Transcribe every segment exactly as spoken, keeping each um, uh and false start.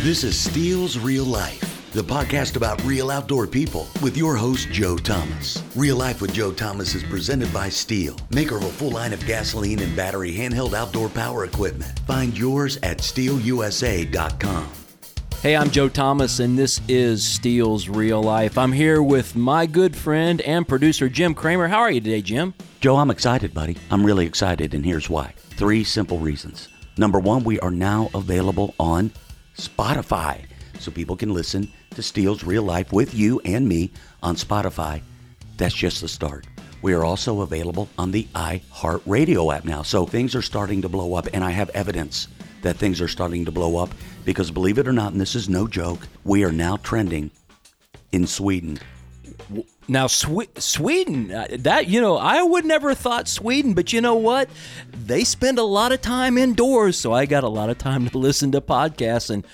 This is Steel's Real Life, the podcast about real outdoor people with your host, Joe Thomas. Real Life with Joe Thomas is presented by Steel, maker of a full line of gasoline and battery handheld outdoor power equipment. Find yours at Steel U S A dot com. Hey, I'm Joe Thomas, and this is Steel's Real Life. I'm here with my good friend and producer, Jim Kramer. How are you today, Jim? Joe, I'm excited, buddy. I'm really excited, and here's why. Three simple reasons. Number one, we are now available on Spotify, so people can listen to Steel's Real Life with you and me on Spotify. That's just the start. We are also available on the iHeart Radio app now, so things are starting to blow up, and I have evidence that things are starting to blow up because, believe it or not, and this is no joke, we are now trending in Sweden. Now, Sw- Sweden, uh, that, you know, I would never have thought Sweden, but you know what? They spend a lot of time indoors, so I got a lot of time to listen to podcasts, and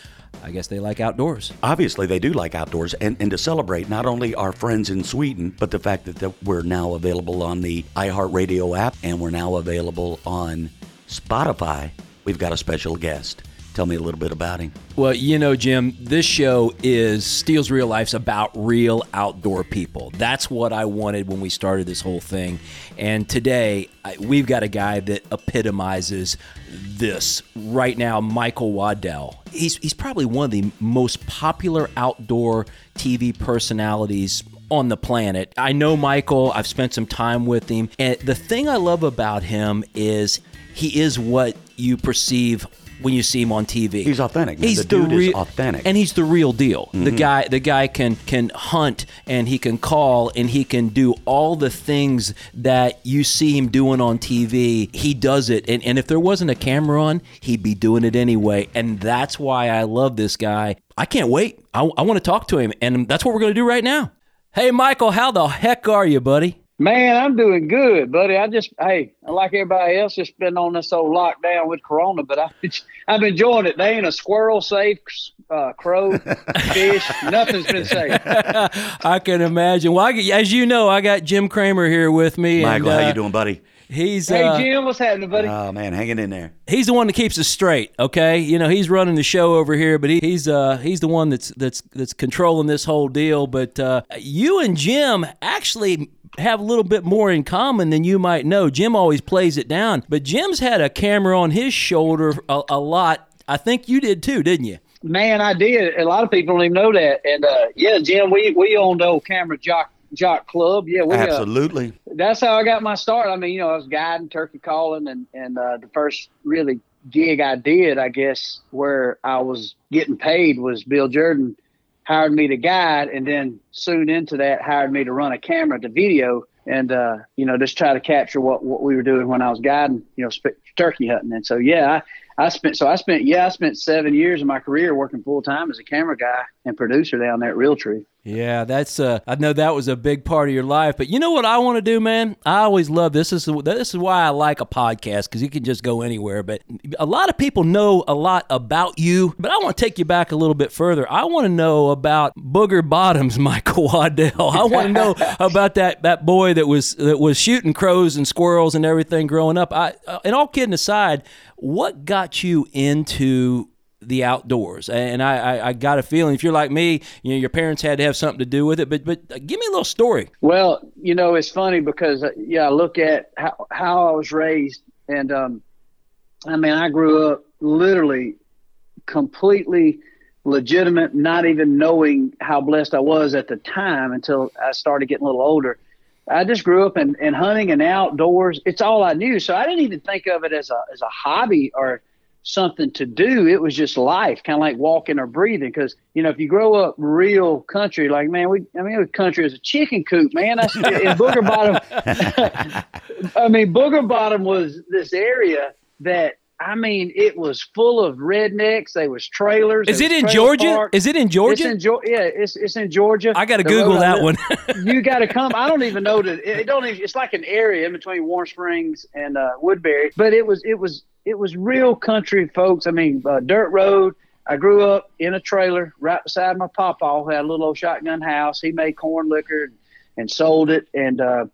I guess they like outdoors. Obviously, they do like outdoors, and, and to celebrate not only our friends in Sweden, but the fact that, that we're now available on the iHeartRadio app, and we're now available on Spotify, we've got a special guest. Tell me a little bit about him. Well, you know, Jim, this show is Steel's Real Life's about real outdoor people. That's what I wanted when we started this whole thing. And today, I, we've got a guy that epitomizes this. Right now, Michael Waddell. He's, he's probably one of the most popular outdoor T V personalities on the planet. I know Michael. I've spent some time with him. And the thing I love about him is he is what you perceive when you see him on T V. He's authentic. He's the, the dude re- is authentic. And he's the real deal. Mm-hmm. The guy the guy can can hunt, and he can call, and he can do all the things that you see him doing on T V. He does it. And, and if there wasn't a camera on, he'd be doing it anyway. And that's why I love this guy. I can't wait. I, I want to talk to him. And that's what we're going to do right now. Hey, Michael, how the heck are you, buddy? Man, I'm doing good, buddy. I just, hey, like everybody else, just been on this old lockdown with Corona, but I, I'm enjoying it. They ain't a squirrel safe, uh, crow, fish, nothing's been safe. I can imagine. Well, I, as you know, I got Jim Kramer here with me. Michael, and, uh, how you doing, buddy? He's, hey, uh, Jim, what's happening, buddy? Oh, man, hanging in there. He's the one that keeps us straight, okay? You know, he's running the show over here, but he, he's uh, he's the one that's that's that's controlling this whole deal. But uh, you and Jim actually have a little bit more in common than you might know. Jim always plays it down, but Jim's had a camera on his shoulder a, a lot. I think you did too, didn't you? Man, I did. A lot of people don't even know that. And uh, yeah, Jim, we, we owned the old Camera Jock Jock Club. Yeah, we absolutely. Uh, that's how I got my start. I mean, you know, I was guiding, turkey calling, and and uh, the first really gig I did, I guess, where I was getting paid was Bill Jordan hired me to guide, and then soon into that hired me to run a camera to video and, uh, you know, just try to capture what, what we were doing when I was guiding, you know, sp- turkey hunting. And so, yeah, I, I spent, so I spent, yeah, I spent seven years of my career working full time as a camera guy and producer down there at Realtree. Yeah, that's uh, I know that was a big part of your life, but you know what I want to do, man? I always love this. This is, this is why I like a podcast, because you can just go anywhere, but a lot of people know a lot about you, but I want to take you back a little bit further. I want to know about Booger Bottom's Michael Waddell. I want to know about that, that boy that was that was shooting crows and squirrels and everything growing up. I uh, and all kidding aside, what got you into the outdoors? And I, I, I got a feeling if you're like me, you know, your parents had to have something to do with it, but but give me a little story. Well, you know, it's funny because uh, yeah, I look at how, how I was raised, and um, I mean, I grew up literally completely legitimate, not even knowing how blessed I was at the time until I started getting a little older. I just grew up in, in hunting and outdoors. It's all I knew. So I didn't even think of it as a as a hobby or something to do. It was just life, kind of like walking or breathing. Because, you know, if you grow up real country, like, man, we, I mean, country is a chicken coop, man. That's, in Booger Bottom, I mean, Booger Bottom was this area that, I mean, it was full of rednecks. There was trailers. Is it in Georgia? Park. Is it in Georgia? It's in Georgia. Yeah, it's it's in Georgia. I got to Google that one. You got to come. I don't even know that. It, it don't even, it's like an area in between Warm Springs and uh, Woodbury. But it was it was it was real country, folks. I mean, uh, dirt road. I grew up in a trailer right beside my pawpaw, who had a little old shotgun house. He made corn liquor and, and sold it. And uh,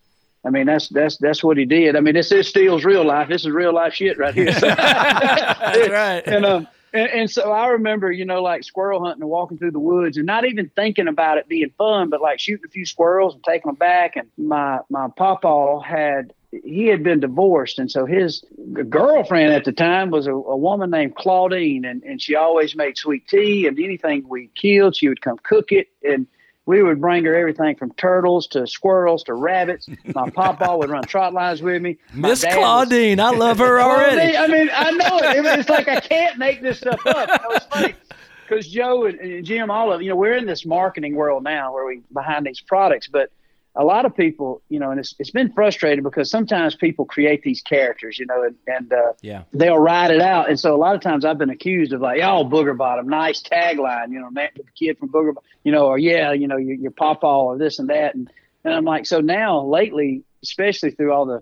I mean, that's that's that's what he did. I mean, this is Steel's real life. This is real life shit right here. That's right. And um, And, and so I remember, you know, like squirrel hunting and walking through the woods and not even thinking about it being fun, but like shooting a few squirrels and taking them back. And my, my pawpaw had, he had been divorced. And so his girlfriend at the time was a, a woman named Claudine. And, and she always made sweet tea, and anything we killed, she would come cook it. And we would bring her everything from turtles to squirrels to rabbits. My pawpaw would run trot lines with me. Miss Claudine, was, I love her already. I mean, I know it. It's like I can't make this stuff up. You know, it's funny because Joe and, and Jim, all of you know, we're in this marketing world now where we behind these products. But a lot of people, you know, and it's it's been frustrating because sometimes people create these characters, you know, and, and uh, yeah. they'll ride it out. And so a lot of times I've been accused of like, oh, Booger Bottom, nice tagline, you know, man, the kid from Booger Bottom, you know, or yeah, you know, your, your pawpaw or this and that. And, and I'm like, so now lately, especially through all the,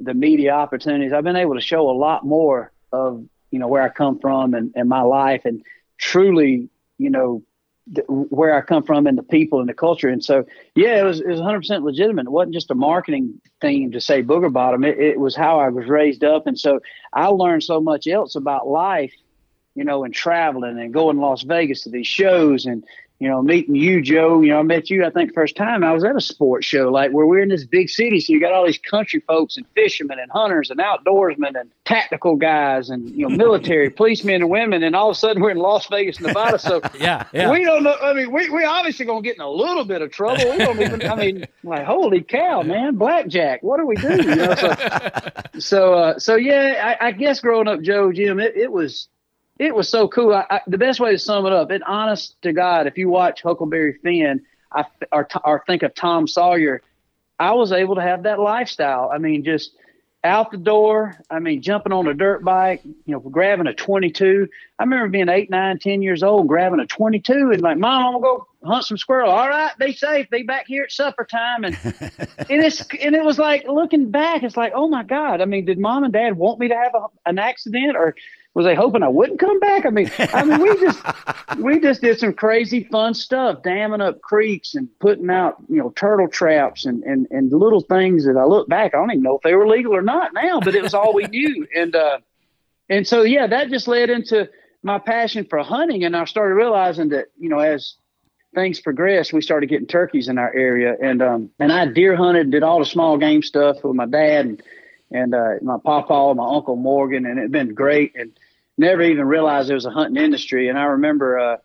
the media opportunities, I've been able to show a lot more of, you know, where I come from and, and my life and truly, you know, where I come from and the people and the culture. And so, yeah, it was, it was one hundred percent legitimate. It wasn't just a marketing thing to say Booger Bottom. It, it was how I was raised up. And so I learned so much else about life, you know, and traveling and going to Las Vegas to these shows and, you know, meeting you, Joe. You know, I met you, I think, first time I was at a sports show, like where we're in this big city. So you got all these country folks and fishermen and hunters and outdoorsmen and tactical guys and, you know, military policemen and women. And all of a sudden we're in Las Vegas, Nevada. So yeah, yeah. we don't know. I mean, we we obviously going to get in a little bit of trouble. We don't even, I mean, like, holy cow, man, blackjack. What do we do? You know, so, so, uh, so yeah, I, I guess growing up, Joe, Jim, it, it was. It was so cool. I, I, the best way to sum it up, and honest to God, if you watch Huckleberry Finn I, or, or think of Tom Sawyer, I was able to have that lifestyle. I mean, just out the door, I mean, jumping on a dirt bike, you know, grabbing a twenty-two. I remember being eight, nine, ten years old, grabbing a twenty-two and like, Mom, I'm going to go hunt some squirrel. All right, be safe. Be back here at supper time. And and, it's, and it was like, looking back, it's like, oh, my God. I mean, did Mom and Dad want me to have a, an accident, or – was they hoping I wouldn't come back? I mean, I mean, we just we just did some crazy fun stuff, damming up creeks and putting out, you know, turtle traps and, and, and little things that I look back, I don't even know if they were legal or not now, but it was all we knew. And uh, and so, yeah, that just led into my passion for hunting. And I started realizing that, you know, as things progressed, we started getting turkeys in our area. And um, and I deer hunted, did all the small game stuff with my dad and and uh, my pawpaw, my Uncle Morgan, and it'd been great. And never even realized there was a hunting industry. And I remember uh,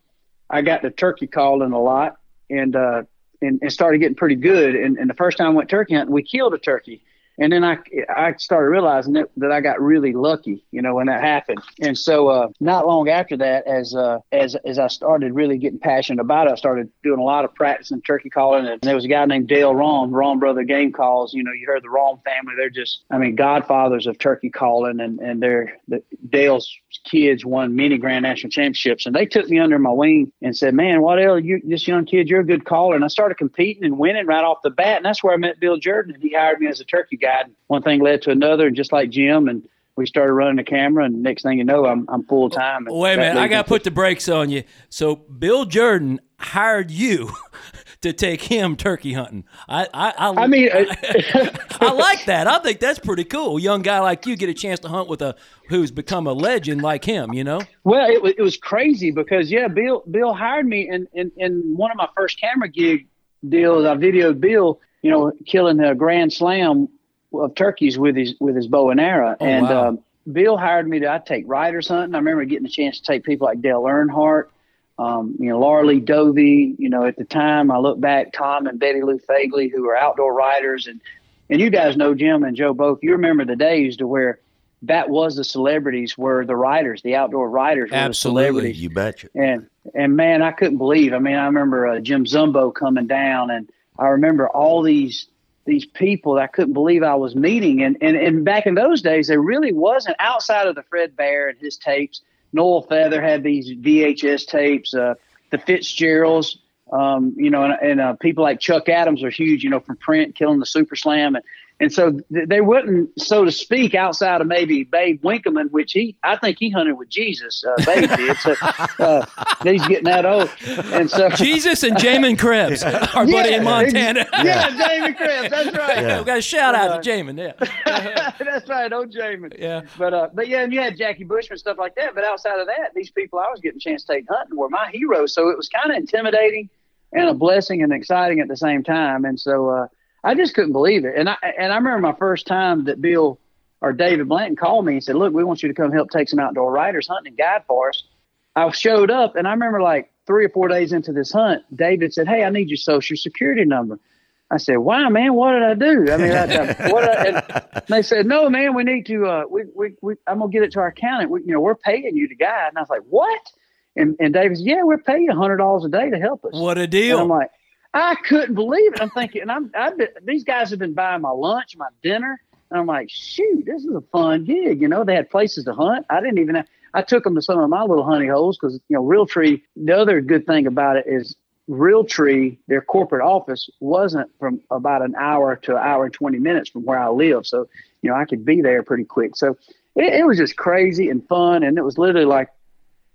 I got to turkey calling a lot and, uh, and and started getting pretty good. And, and the first time I went turkey hunting, we killed a turkey. And then I, I started realizing that, that I got really lucky, you know, when that happened. And so uh, not long after that, as uh, as as I started really getting passionate about it, I started doing a lot of practicing turkey calling. And there was a guy named Dale Ron, Ron Brother Game Calls. You know, you heard the Ron family. They're just, I mean, godfathers of turkey calling. And, and they're, the, Dale's kids won many Grand National Championships. And they took me under my wing and said, man, Waddell, you, this young kid, you're a good caller. And I started competing and winning right off the bat. And that's where I met Bill Jordan. And he hired me as a turkey guy. One thing led to another, and just like Jim, and we started running the camera, and next thing you know, I'm I'm full time. Wait a minute, I got to put the brakes on you. So Bill Jordan hired you to take him turkey hunting. I I, I, I mean, I, I like that. I think that's pretty cool. A young guy like you get a chance to hunt with a who's become a legend like him. You know. Well, it was it was crazy because yeah, Bill Bill hired me, and in, in, in one of my first camera gig deals, I videoed Bill, you know, killing a grand slam of turkeys with his with his bow and arrow. Oh, and wow. um, Bill hired me to I'd take riders hunting. I remember getting a chance to take people like Dale Earnhardt, um, you know, Larley Dovey, you know, at the time. I look back, Tom and Betty Lou Fagley, who were outdoor riders. And, and you guys know, Jim and Joe both, you remember the days to where that was the celebrities were the riders, the outdoor riders were Absolutely. The celebrities. You betcha. And, and, man, I couldn't believe. I mean, I remember uh, Jim Zumbo coming down, and I remember all these these people that I couldn't believe I was meeting. And, and, and back in those days, there really wasn't, outside of the Fred Bear and his tapes. Noel Feather had these V H S tapes, uh, the Fitzgeralds, um, you know, and, and uh, people like Chuck Adams were huge, you know, from Print, killing the Super Slam. And, And so th- they wouldn't, so to speak, outside of maybe Babe Winkelman, which he, I think he hunted with Jesus. Uh, Babe did. So uh, he's getting that old. And so Jesus and Jamin Krebs, our yeah, buddy in Montana. Yeah, yeah, Jamin Krebs. That's right. Yeah. We got a shout out uh, to Jamin. Yeah, that's right. Oh, Jamin. Yeah. But uh, but yeah, and you had Jackie Bushman and stuff like that. But outside of that, these people I was getting a chance to take hunting were my heroes. So it was kind of intimidating and a blessing and exciting at the same time. And so. Uh, I just couldn't believe it. And I and I remember my first time that Bill or David Blanton called me and said, look, we want you to come help take some outdoor riders hunting and guide for us. I showed up, and I remember like three or four days into this hunt, David said, hey, I need your social security number. I said, why, man? What did I do? I mean, I, what I, and they said, no, man, we need to, uh, we, we, we, I'm going to get it to our accountant. We, you know, we're paying you to guide. And I was like, what? And, and David said, yeah, we're paying one hundred dollars a day to help us. What a deal. And I'm like, I couldn't believe it. I'm thinking, and I'm, I've been, these guys have been buying my lunch, my dinner, and I'm like, shoot, this is a fun gig. You know, they had places to hunt. I didn't even have, I took them to some of my little honey holes because, you know, Realtree, the other good thing about it is Realtree, their corporate office, wasn't from about an hour to an hour and twenty minutes from where I live. So, you know, I could be there pretty quick. So it, it was just crazy and fun, and it was literally like,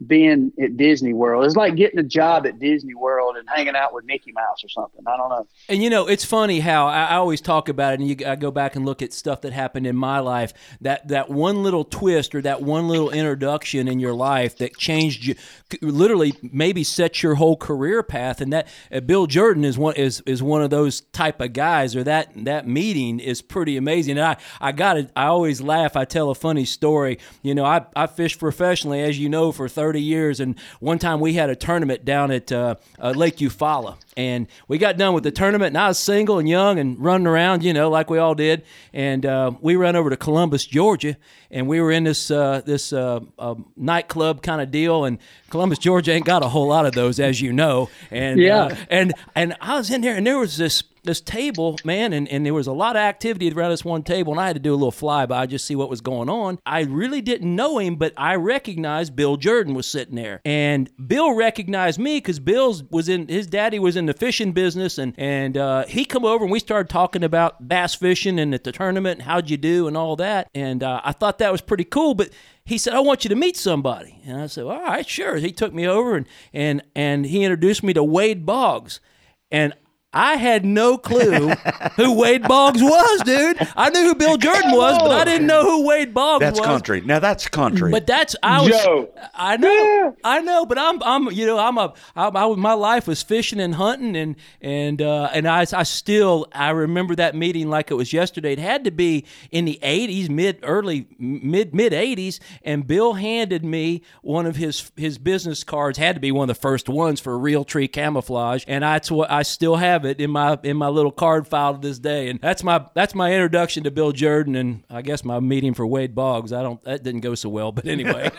being at Disney World. It's like getting a job at Disney World and hanging out with Mickey Mouse or something. I don't know. And, you know, it's funny how I, I always talk about it, and you, I go back and look at stuff that happened in my life, that, that one little twist or that one little introduction in your life that changed you, literally maybe set your whole career path. And that uh, Bill Jordan is one is is one of those type of guys, or that that meeting is pretty amazing. And I, I got it. I always laugh. I tell a funny story. You know, I, I fished professionally, as you know, for thirty years, and one time we had a tournament down at uh, uh, Lake Eufaula, and we got done with the tournament, and I was single and young and running around, you know, like we all did, and uh, we ran over to Columbus, Georgia, and we were in this uh, this uh, uh, nightclub kind of deal, and Columbus, Georgia ain't got a whole lot of those, as you know, and yeah. uh, and and I was in there, and there was this this table, man, and, and there was a lot of activity around this one table, and I had to do a little flyby just see what was going on. I really didn't know him, but I recognized Bill Jordan was sitting there, and Bill recognized me because Bill's was in his daddy was in the fishing business, and and uh, he come over and we started talking about bass fishing and at the tournament and how'd you do and all that, and uh, I thought that was pretty cool, but. He said, I want you to meet somebody. And I said, all right, sure. He took me over, and and and he introduced me to Wade Boggs. And I had no clue who Wade Boggs was, dude. I knew who Bill Jordan was, but I didn't know who Wade Boggs that's was. That's country. Now that's country. But that's I was. Yo. I know, I know. But I'm, I'm, you know, I'm a. I, I, my life was fishing and hunting, and and uh, and I, I still, I remember that meeting like it was yesterday. It had to be in the eighties, mid early mid mid eighties, and Bill handed me one of his his business cards. Had to be one of the first ones for Realtree camouflage, and that's what I still have it. in my in my little card file to this day, and that's my that's my introduction to Bill Jordan, and I guess my meeting for Wade Boggs. I don't that didn't go so well, but anyway.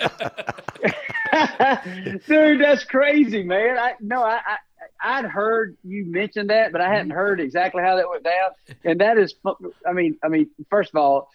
Dude, that's crazy, man. I no, I, I I'd heard you mention that, but I hadn't heard exactly how that went down. And that is, I mean, I mean, first of all.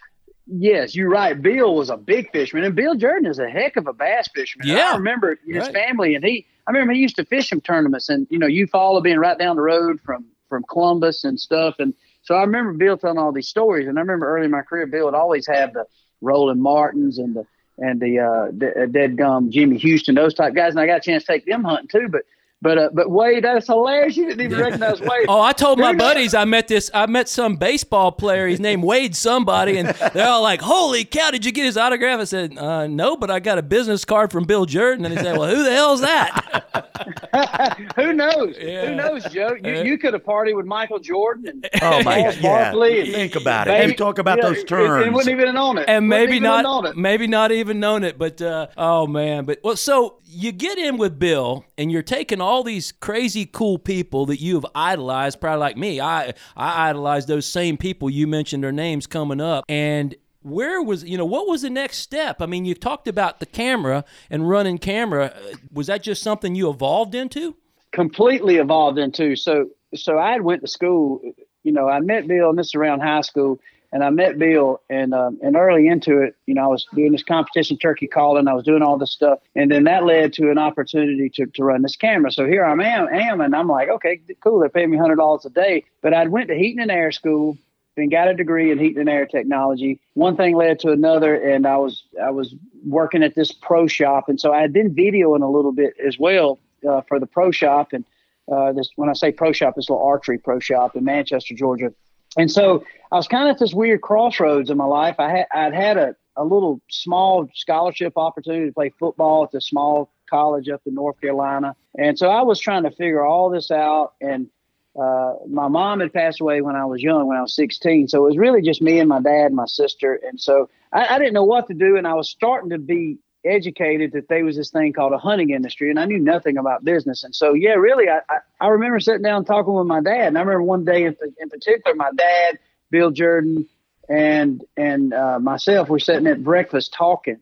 Yes, you're right. Bill was a big fisherman, and Bill Jordan is a heck of a bass fisherman. Yeah. I remember his right. family, and he, I remember he used to fish some tournaments, and, you know, Eufaula being right down the road from, from Columbus and stuff. And so I remember Bill telling all these stories, and I remember early in my career, Bill would always have the Roland Martins and the, and the, uh, the dead gum Jimmy Houston, those type guys. And I got a chance to take them hunting too, but But uh, but Wade, that's hilarious. You didn't even recognize Wade. Oh, I told my buddies I met this. I met some baseball player. He's named Wade somebody, and they're all like, "Holy cow! Did you get his autograph?" I said, uh, "No, but I got a business card from Bill Jordan." And he said, "Well, who the hell's that?" Who knows? Yeah. Who knows, Joe? You, you could have partied with Michael Jordan. And oh my God! Yeah. Think about it. You talk about yeah, those terms. It, it wouldn't even have known it. And maybe not. Maybe not even known it. But uh, oh man. But well, so you get in with Bill, and you're taking off all these crazy cool people that you have idolized, probably like me. I I idolized those same people. You mentioned their names coming up. And where was, you know, what was the next step? I mean, you talked about the camera and running camera. Was that just something you evolved into? Completely evolved into. So so I went to school, you know, I met Bill, and this is around high school, and I met Bill, and um, and early into it, you know, I was doing this competition turkey calling, I was doing all this stuff, and then that led to an opportunity to, to run this camera. So here I am, am, and I'm like, okay, cool, they're paying me one hundred dollars a day, but I went to heating and air school, and got a degree in heat and air technology. One thing led to another, and I was I was working at this pro shop, and so I had been videoing a little bit as well uh, for the pro shop. And uh, this, when I say pro shop, it's a little archery pro shop in Manchester, Georgia. And so I was kind of at this weird crossroads in my life. I had I'd had a a little small scholarship opportunity to play football at this small college up in North Carolina, and so I was trying to figure all this out. And Uh, my mom had passed away when I was young, when I was sixteen. So it was really just me and my dad and my sister. And so I, I didn't know what to do. And I was starting to be educated that there was this thing called a hunting industry, and I knew nothing about business. And so, yeah, really, I, I, I remember sitting down talking with my dad. And I remember one day in, in particular, my dad, Bill Jordan, and and uh, myself were sitting at breakfast talking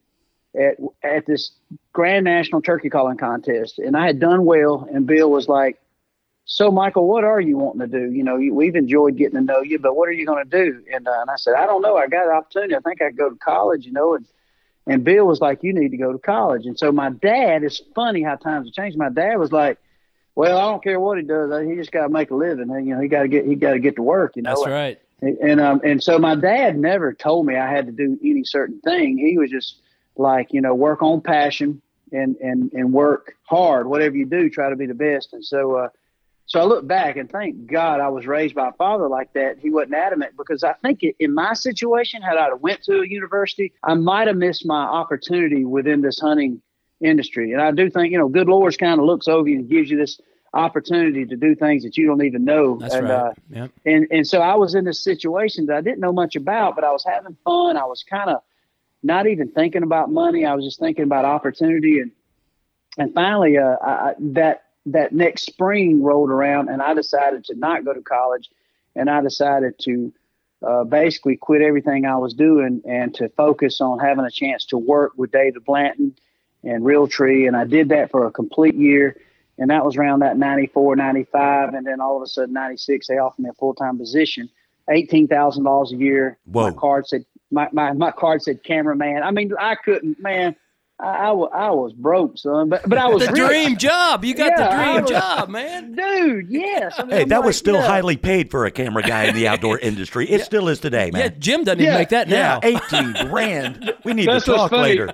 at at this Grand National Turkey Calling Contest. And I had done well, and Bill was like, "So, Michael, what are you wanting to do? You know, you, we've enjoyed getting to know you, but what are you going to do?" And, uh, and I said, "I don't know. I got an opportunity. I think I could go to college, you know." And, and Bill was like, "You need to go to college." And so my dad, it's funny how times have changed. My dad was like, "Well, I don't care what he does. He just got to make a living. You know, he got to get he got to get to work. You know." That's right. And, and um and so my dad never told me I had to do any certain thing. He was just like, you know, work on passion and and and work hard. Whatever you do, try to be the best. And so. Uh, So I look back and thank God I was raised by a father like that. He wasn't adamant, because I think it, in my situation, had I went to a university, I might have missed my opportunity within this hunting industry. And I do think, you know, good Lord's kind of looks over you and gives you this opportunity to do things that you don't even know. That's and, right. Uh, yep. And and so I was in this situation that I didn't know much about, but I was having fun. I was kind of not even thinking about money. I was just thinking about opportunity. And and finally, uh, I, that. that next spring rolled around, and I decided to not go to college, and I decided to uh, basically quit everything I was doing and to focus on having a chance to work with David Blanton and Realtree. And I did that for a complete year, and that was around that ninety-four, ninety-five, and then all of a sudden ninety-six, they offered me a full-time position, eighteen thousand dollars a year. Whoa. My card said, my, my, my card said cameraman. I mean, I couldn't, man. I, I, I was broke, son, but, but I was the rich. Dream job. You got yeah, the dream was, job, man. Dude, yes. I mean, hey, I'm that like, was still yeah. highly paid for a camera guy in the outdoor industry. It yeah. still is today, man. Yeah, Jim doesn't yeah. even make that now. Yeah, eighteen grand. We need That's to talk later.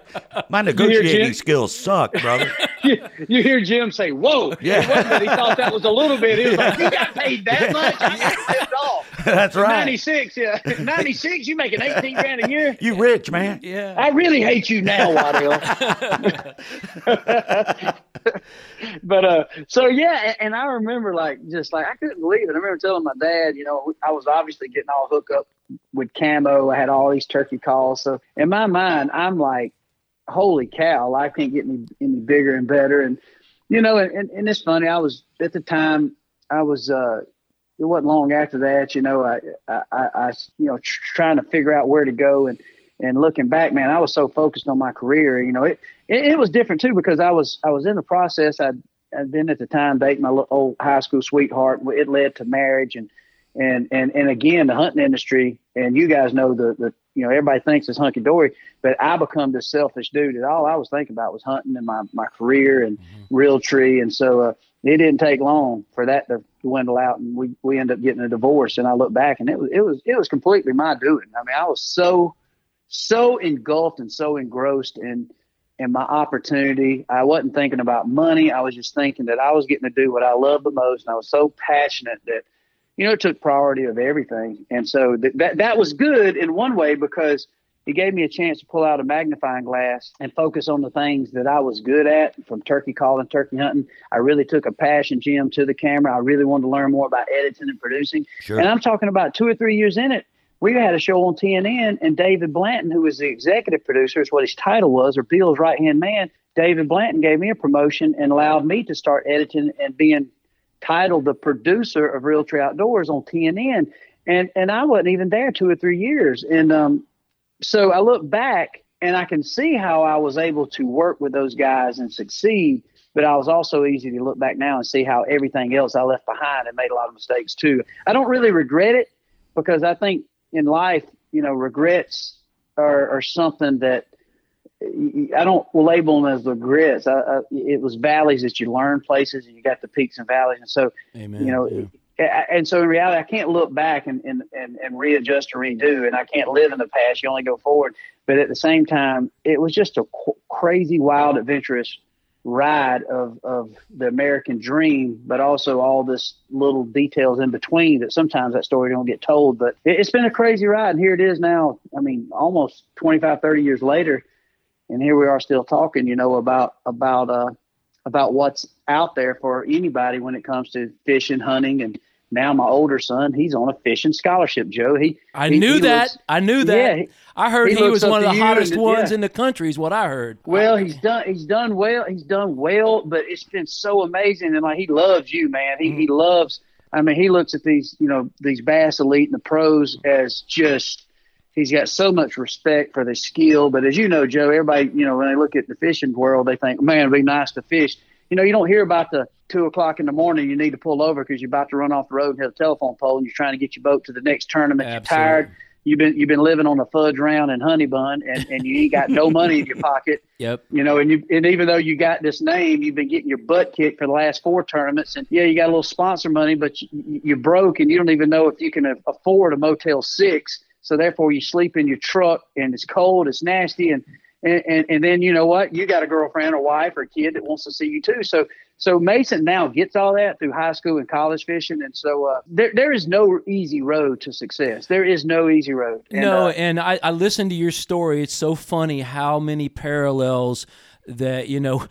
My negotiating skills suck, brother. you, you hear Jim say, "Whoa." Yeah. It wasn't that he thought that was a little bit. He was like, "You got paid that much? I got paid off." That's right. ninety-six, yeah. ninety-six, you making eighteen grand a year? You rich, man. Yeah. I really hate you now, Waddell. But uh so yeah, and I remember like just like I couldn't believe it. I remember telling my dad, you know, I was obviously getting all hooked up with camo. I had all these turkey calls. So in my mind, I'm like, holy cow, life can't get any any bigger and better. And you know, and, and it's funny, I was at the time I was uh it wasn't long after that, you know, I I, I you know tr- trying to figure out where to go. And And looking back, man, I was so focused on my career. You know, it, it, it was different too, because I was I was in the process. I'd, I'd been at the time dating my old high school sweetheart. It led to marriage, and and and and again the hunting industry. And you guys know the the you know everybody thinks it's hunky dory, but I become this selfish dude that all I was thinking about was hunting and my my career and mm-hmm. Realtree. And so uh, it didn't take long for that to dwindle out, and we we end up getting a divorce. And I look back, and it was it was it was completely my doing. I mean, I was so. so engulfed and so engrossed in, in my opportunity. I wasn't thinking about money. I was just thinking that I was getting to do what I love the most. And I was so passionate that, you know, it took priority of everything. And so th- that, that was good in one way, because it gave me a chance to pull out a magnifying glass and focus on the things that I was good at, from turkey calling, turkey hunting. I really took a passion, Jim, to the camera. I really wanted to learn more about editing and producing. Sure. And I'm talking about two or three years in it. We had a show on T N N, and David Blanton, who was the executive producer, is what his title was, or Bill's right-hand man. David Blanton gave me a promotion and allowed me to start editing and being titled the producer of Realtree Outdoors on T N N. And and I wasn't even there two or three years. And um, so I look back, and I can see how I was able to work with those guys and succeed. But I was also easy to look back now and see how everything else I left behind and made a lot of mistakes too. I don't really regret it, because I think in life, you know, regrets are, are something that I don't label them as regrets. I, I, it was valleys that you learn places, and you got the peaks and valleys. And so, Amen. you know, yeah. And so in reality, I can't look back and, and, and, and readjust or redo, and I can't live in the past. You only go forward. But at the same time, it was just a crazy, wild, adventurous ride of, of the American dream, but also all this little details in between that sometimes that story don't get told. But it, it's been a crazy ride, and here it is now. I mean, almost twenty-five, thirty years later, and here we are still talking, you know, about about uh, about what's out there for anybody when it comes to fishing, hunting, and now my older son, he's on a fishing scholarship, Joe. He I he, knew he that. Looks, I knew that. Yeah, he, I heard he, he was one of the hottest and, ones yeah. in the country is what I heard. Well, he's done he's done well. He's done well, but it's been so amazing. And like he loves you, man. He mm-hmm. he loves I mean, he looks at these, you know, these Bass Elite and the pros as just he's got so much respect for the skill. But as you know, Joe, everybody, you know, when they look at the fishing world, they think, man, it'd be nice to fish. You know, you don't hear about the two o'clock in the morning you need to pull over because you're about to run off the road and hit a telephone pole and you're trying to get your boat to the next tournament. Absolutely. You're tired. You've been you've been living on a fudge round and honey bun, and, and you ain't got no money in your pocket. Yep. You know, and you and even though you got this name, you've been getting your butt kicked for the last four tournaments. And yeah, you got a little sponsor money, but you, you're broke and you don't even know if you can afford a Motel six. So therefore, you sleep in your truck, and it's cold, it's nasty, and and, and, and then you know what? You got a girlfriend or wife or a kid that wants to see you too. So so Mason now gets all that through high school and college fishing, and so uh, there there is no easy road to success. There is no easy road. And, no, uh, and I, I listened to your story. It's so funny how many parallels. That, you know,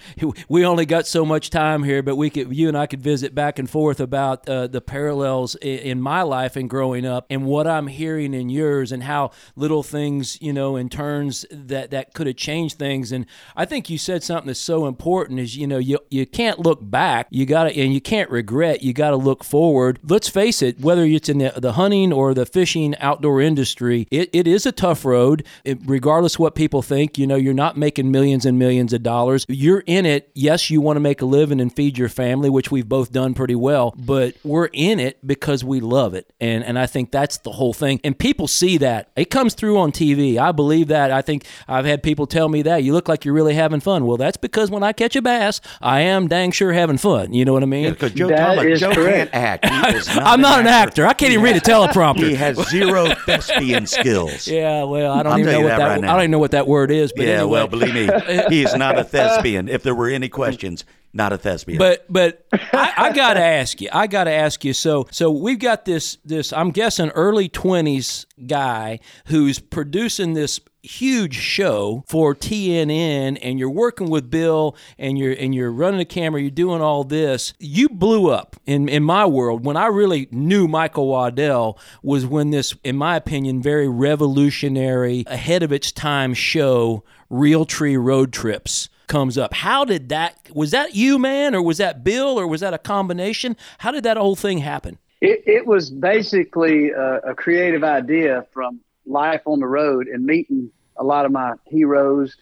we only got so much time here, but we could, you and I could visit back and forth about uh, the parallels in, in my life and growing up and what I'm hearing in yours and how little things, you know, in turns that, that could have changed things. And I think you said something that's so important is, you know, you, you can't look back, you gotta, and you can't regret, you gotta look forward. Let's face it, whether it's in the, the hunting or the fishing outdoor industry, it, it is a tough road, it, regardless what people think, you know, you're not making millions and millions of dollars. dollars. You're in it. Yes, you want to make a living and feed your family, which we've both done pretty well, but we're in it because we love it. And and I think that's the whole thing. And people see that. It comes through on T V. I believe that. I think I've had people tell me that. You look like you're really having fun. Well, that's because when I catch a bass, I am dang sure having fun. You know what I mean? Because yeah, Joe, Thomas, Joe can't act. He is not I'm an not an actor. actor. I can't even read a teleprompter. He has zero thespian skills. Yeah, well, I don't I'll even know what that, that right I don't even know what that word is. But yeah, anyway. Well, believe me, he is not a thespian. If there were any questions, not a thespian. But but I, I gotta ask you. I gotta ask you. So so we've got this this I'm guessing early twenties guy who's producing this huge show for T N N, and you're working with Bill, and you're and you're running the camera, you're doing all this. You blew up in in my world. When I really knew Michael Waddell was when this, in my opinion, very revolutionary, ahead of its time show, Real Tree Road Trips, comes up. How did that, was that you, man, or was that Bill, or was that a combination? How did that whole thing happen? It, it was basically a, a creative idea from life on the road and meeting a lot of my heroes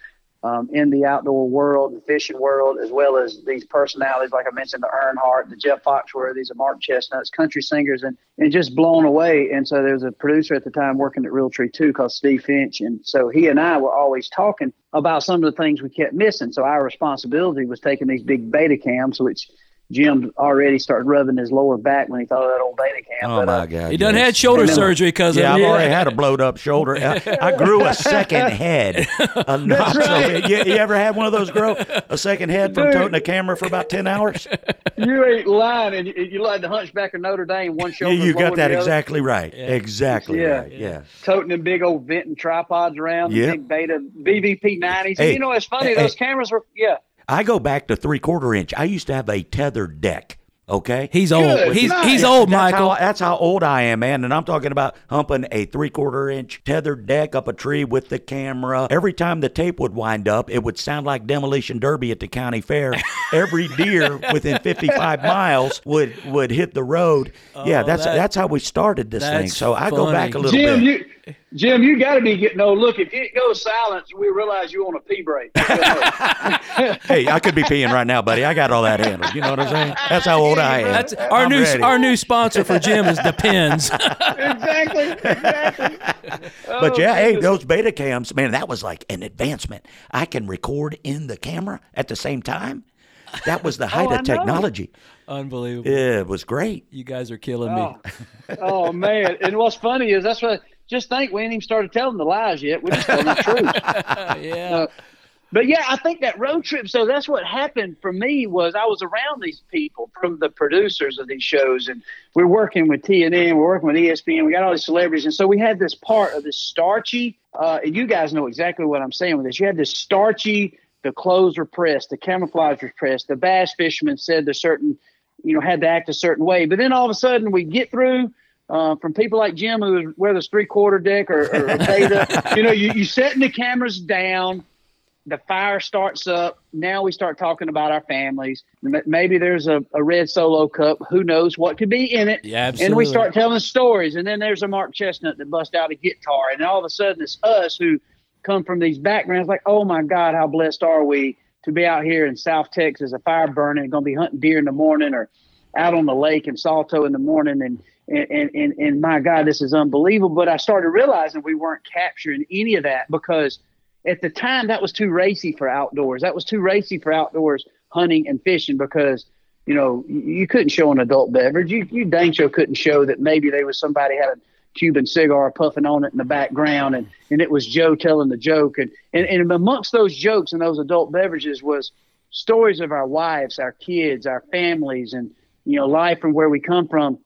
um, in the outdoor world, the fishing world, as well as these personalities, like I mentioned, the Earnhardt, the Jeff Foxworthy, these are Mark Chesnutt's, country singers, and, and just blown away. And so there was a producer at the time working at Realtree too called Steve Finch. And so he and I were always talking about some of the things we kept missing. So our responsibility was taking these big beta cams, which Jim already started rubbing his lower back when he thought of that old beta cam. Oh, but, uh, my God. He done yes. had shoulder surgery because yeah, of it. Yeah, I've already had a blowed up shoulder. I, I grew a second head. A That's right. So, you, you ever had one of those grow? A second head from Dude. toting a camera for about ten hours? You ain't lying. And you, you like the hunchback of Notre Dame, one shoulder. You got that exactly other. right. Yeah. Exactly yeah. right. Yeah. yeah. Toting them big old Venton tripods around, yep. the big beta B V P nineties. Hey, you know, it's funny. Hey, those hey. cameras were, yeah. I go back to three-quarter inch. I used to have a tethered deck, okay? He's Good, old. He's nice. he's old, that's Michael. How, that's how old I am, man. And I'm talking about humping a three-quarter inch tethered deck up a tree with the camera. Every time the tape would wind up, it would sound like Demolition Derby at the county fair. Every deer within fifty-five miles would, would hit the road. Oh, yeah, that's that, that's how we started this thing. So I funny. go back a little Jim, bit. You- Jim, you got to be getting old. Look, if it goes silent, we realize you on a pee break. Hey, I could be peeing right now, buddy. I got all that handled. You know what I'm saying? That's how old I am. That's our I'm new ready. Our new sponsor for Jim is Depends. Exactly, exactly. Oh, but yeah, goodness. Hey, those beta cams, man, that was like an advancement. I can record in the camera at the same time. That was the height oh, of technology. Unbelievable. Yeah, it was great. You guys are killing oh. me. Oh, man. And what's funny is that's what, just think, we ain't even started telling the lies yet. We're just telling the truth. Yeah. Uh, but, yeah, I think that road trip, so that's what happened for me was I was around these people from the producers of these shows, and we're working with T N N, we're working with E S P N, we got all these celebrities. And so we had this part of this starchy, uh, and you guys know exactly what I'm saying with this. You had this starchy, the clothes were pressed, the camouflage was pressed, the bass fishermen said they're certain, you know, had to act a certain way. But then all of a sudden we get through – Uh, from people like Jim, who wears three-quarter deck or, or a beta, you know, you, you setting the cameras down, the fire starts up. Now we start talking about our families. Maybe there's a, a red Solo cup. Who knows what could be in it? Yeah, absolutely. And we start telling stories. And then there's a Mark Chesnutt that busts out a guitar. And all of a sudden it's us who come from these backgrounds like, oh, my God, how blessed are we to be out here in South Texas, a fire burning, going to be hunting deer in the morning or out on the lake in Salto in the morning and And, and, and, and my God, this is unbelievable. But I started realizing we weren't capturing any of that because at the time that was too racy for outdoors. That was too racy for outdoors hunting and fishing because, you know, you couldn't show an adult beverage. You, you dang sure couldn't show that maybe there was somebody had a Cuban cigar puffing on it in the background and, and it was Joe telling the joke. And, and, and amongst those jokes and those adult beverages was stories of our wives, our kids, our families, and, you know, life from where we come from.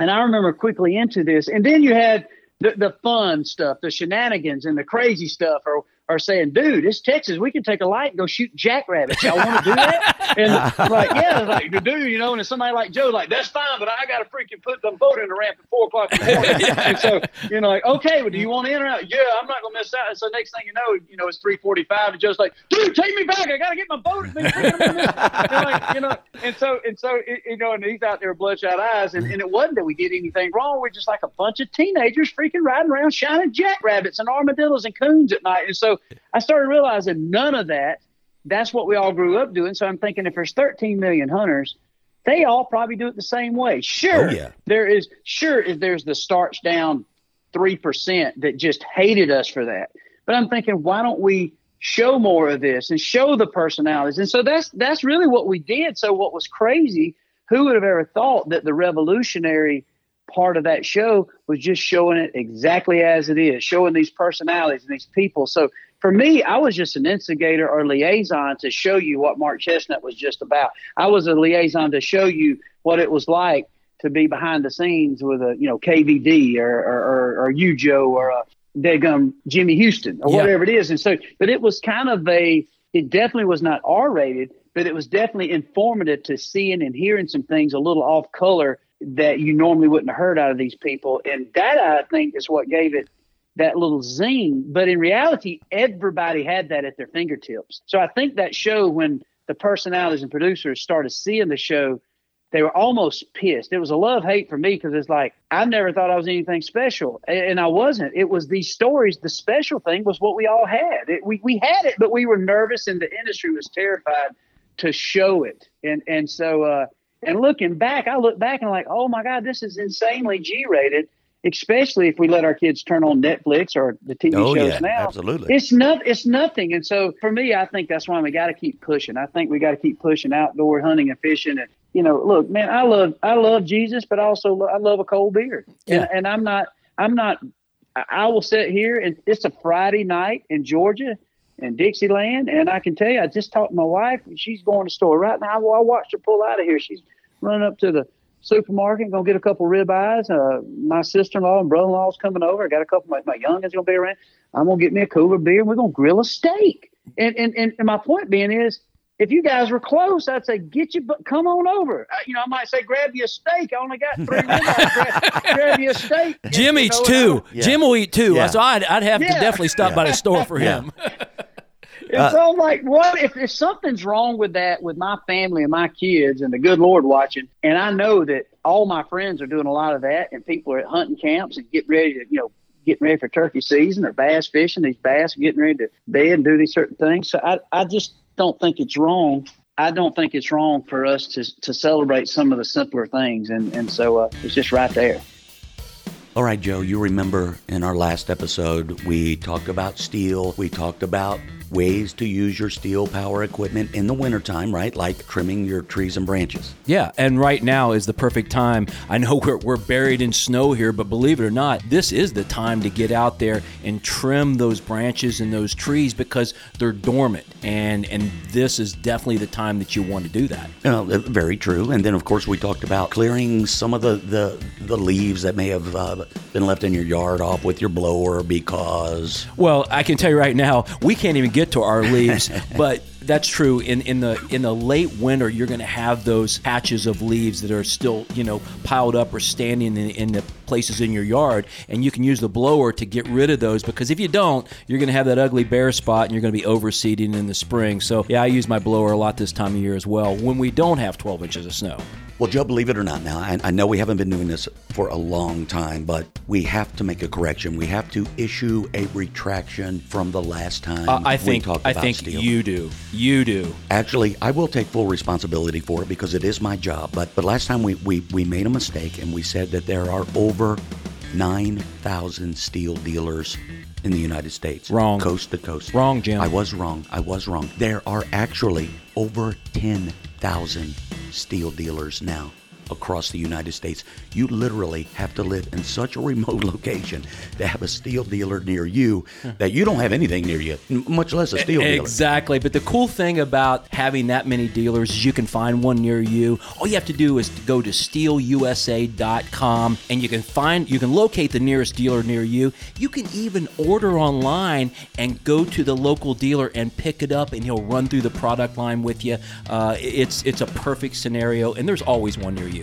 And I remember quickly into this. And then you had the, the fun stuff, the shenanigans and the crazy stuff are, are saying, dude, it's Texas. We can take a light and go shoot jackrabbits. Y'all want to do that? And like, yeah, like you do, you know, and somebody like Joe, like, that's fine, but I got to freaking put the boat in the ramp at four o'clock in the morning. Yeah. And so, you know, like, okay, well, do you want in or out? Yeah, I'm not going to miss out. And so next thing you know, you know, it's three forty-five and Joe's like, dude, take me back. I got to get my boat. And like, you know, and so, and so, it, you know, and he's out there with bloodshot eyes. And, and it wasn't that we did anything wrong. We're just like a bunch of teenagers freaking riding around shining jackrabbits and armadillos and coons at night. And so, I started realizing none of that, that's what we all grew up doing. So I'm thinking if there's thirteen million hunters, they all probably do it the same way. Sure, oh, yeah. there is, sure, if there's the starch down three percent that just hated us for that. But I'm thinking, why don't we show more of this and show the personalities? And so that's that's really what we did. So what was crazy, who would have ever thought that the revolutionary part of that show was just showing it exactly as it is, showing these personalities and these people. So for me, I was just an instigator or liaison to show you what Mark Chesnutt was just about. I was a liaison to show you what it was like to be behind the scenes with a, you know, K V D or, or, or, or you, Joe, or a Degum Jimmy Houston or yeah. whatever it is. And so, but it was kind of a, it definitely was not R-rated, but it was definitely informative to seeing and hearing some things a little off color that you normally wouldn't have heard out of these people. And that, I think, is what gave it that little zing. But in reality, everybody had that at their fingertips. So I think that show, when the personalities and producers started seeing the show, they were almost pissed. It was a love-hate for me because it's like, I never thought I was anything special. And I wasn't. It was these stories. The special thing was what we all had. It, we, we had it, but we were nervous and the industry was terrified to show it. And, and so... uh And looking back, I look back and I'm like, oh, my God, this is insanely G-rated, especially if we let our kids turn on Netflix or the T V oh, shows yeah, now. Absolutely. It's, no, it's nothing. And so for me, I think that's why we got to keep pushing. I think we got to keep pushing outdoor hunting and fishing. And, you know, look, man, I love I love Jesus, but also lo- I love a cold beer. Yeah. And, and I'm not I'm not I will sit here and it's a Friday night in Georgia. And Dixieland, and I can tell you, I just talked to my wife, and she's going to the store right now. I watched her pull out of here. She's running up to the supermarket, going to get a couple ribeyes. Uh, my sister-in-law and brother-in-law's coming over. I got a couple. My, my youngins going to be around. I'm going to get me a cooler beer, and we're going to grill a steak. And, and and and my point being is, if you guys were close, I'd say get you, but come on over. Uh, you know, I might say grab you a steak. I only got three ribeyes. grab, grab you a steak. Jim and, eats you know, two. Yeah. Jim will eat two. Yeah. So I'd I'd have yeah. to definitely stop yeah. by the store for yeah. him. And uh, so I'm like, what if, if something's wrong with that, with my family and my kids and the good Lord watching, and I know that all my friends are doing a lot of that and people are at hunting camps and getting ready to, you know, getting ready for turkey season or bass fishing, these bass are getting ready to bed and do these certain things. So I, I just don't think it's wrong. I don't think it's wrong for us to, to celebrate some of the simpler things. And, and so uh, it's just right there. All right, Joe, you remember in our last episode, we talked about Steel. We talked about ways to use your steel power equipment in the wintertime, right? Like trimming your trees and branches. Yeah, and right now is the perfect time. I know we're, we're buried in snow here, but believe it or not, this is the time to get out there and trim those branches and those trees because they're dormant. And, and this is definitely the time that you want to do that. Uh, very true. And then, of course, we talked about clearing some of the, the, the leaves that may have uh, been left in your yard off with your blower because... Well, I can tell you right now, we can't even get to our leaves, but... That's true. In in the in the late winter, you're going to have those patches of leaves that are still, you know, piled up or standing in, in the places in your yard, and you can use the blower to get rid of those because if you don't, you're going to have that ugly bare spot and you're going to be overseeding in the spring. So, yeah, I use my blower a lot this time of year as well when we don't have twelve inches of snow. Well, Joe, believe it or not, now, I, I know we haven't been doing this for a long time, but we have to make a correction. We have to issue a retraction from the last time uh, I think, we talked about I think steel. You do. You do. Actually, I will take full responsibility for it because it is my job. But but last time we, we, we made a mistake and we said that there are over nine thousand steel dealers in the United States. Wrong. Coast to coast. Wrong, Jim. I was wrong. I was wrong. There are actually over ten thousand steel dealers now across the United States. You literally have to live in such a remote location to have a steel dealer near you that you don't have anything near you, much less a steel dealer. Exactly. But the cool thing about having that many dealers is you can find one near you. All you have to do is go to Steel U S A dot com and you can find, you can locate the nearest dealer near you. You can even order online and go to the local dealer and pick it up and he'll run through the product line with you. Uh, it's, it's a perfect scenario and there's always one near you.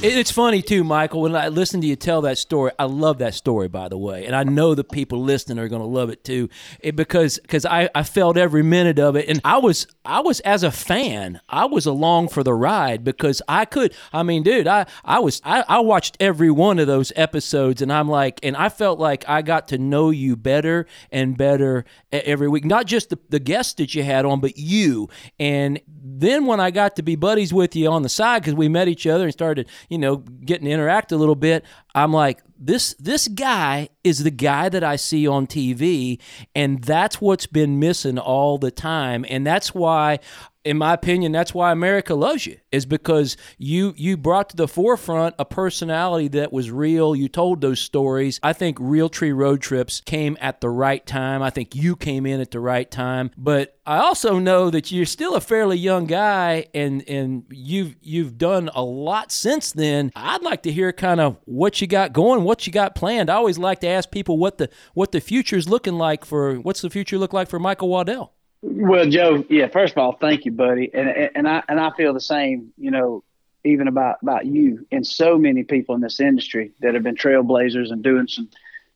It's funny too, Michael, when I listen to you tell that story. I love that story, by the way, and I know the people listening are going to love it too, it, because because I, I felt every minute of it, and I was I was as a fan, I was along for the ride because I could. I mean, dude, I I was I, I watched every one of those episodes, and I'm like, and I felt like I got to know you better and better every week. Not just the, the guests that you had on, but you. And then when I got to be buddies with you on the side because we met each other and started, you know, getting to interact a little bit, I'm like, this this guy is the guy that I see on T V, and that's what's been missing all the time. And that's why, in my opinion, that's why America loves you, is because you you brought to the forefront a personality that was real. You told those stories. I think Realtree Road Trips came at the right time. I think you came in at the right time. But I also know that you're still a fairly young guy, and and you've you've done a lot since then. I'd like to hear kind of what you got going, what you got planned. I always like to ask people what the what the future is looking like for what's the future look like for Michael Waddell. Well, Joe, yeah, first of all, thank you, buddy. And and I and I feel the same, you know, even about, about you and so many people in this industry that have been trailblazers and doing some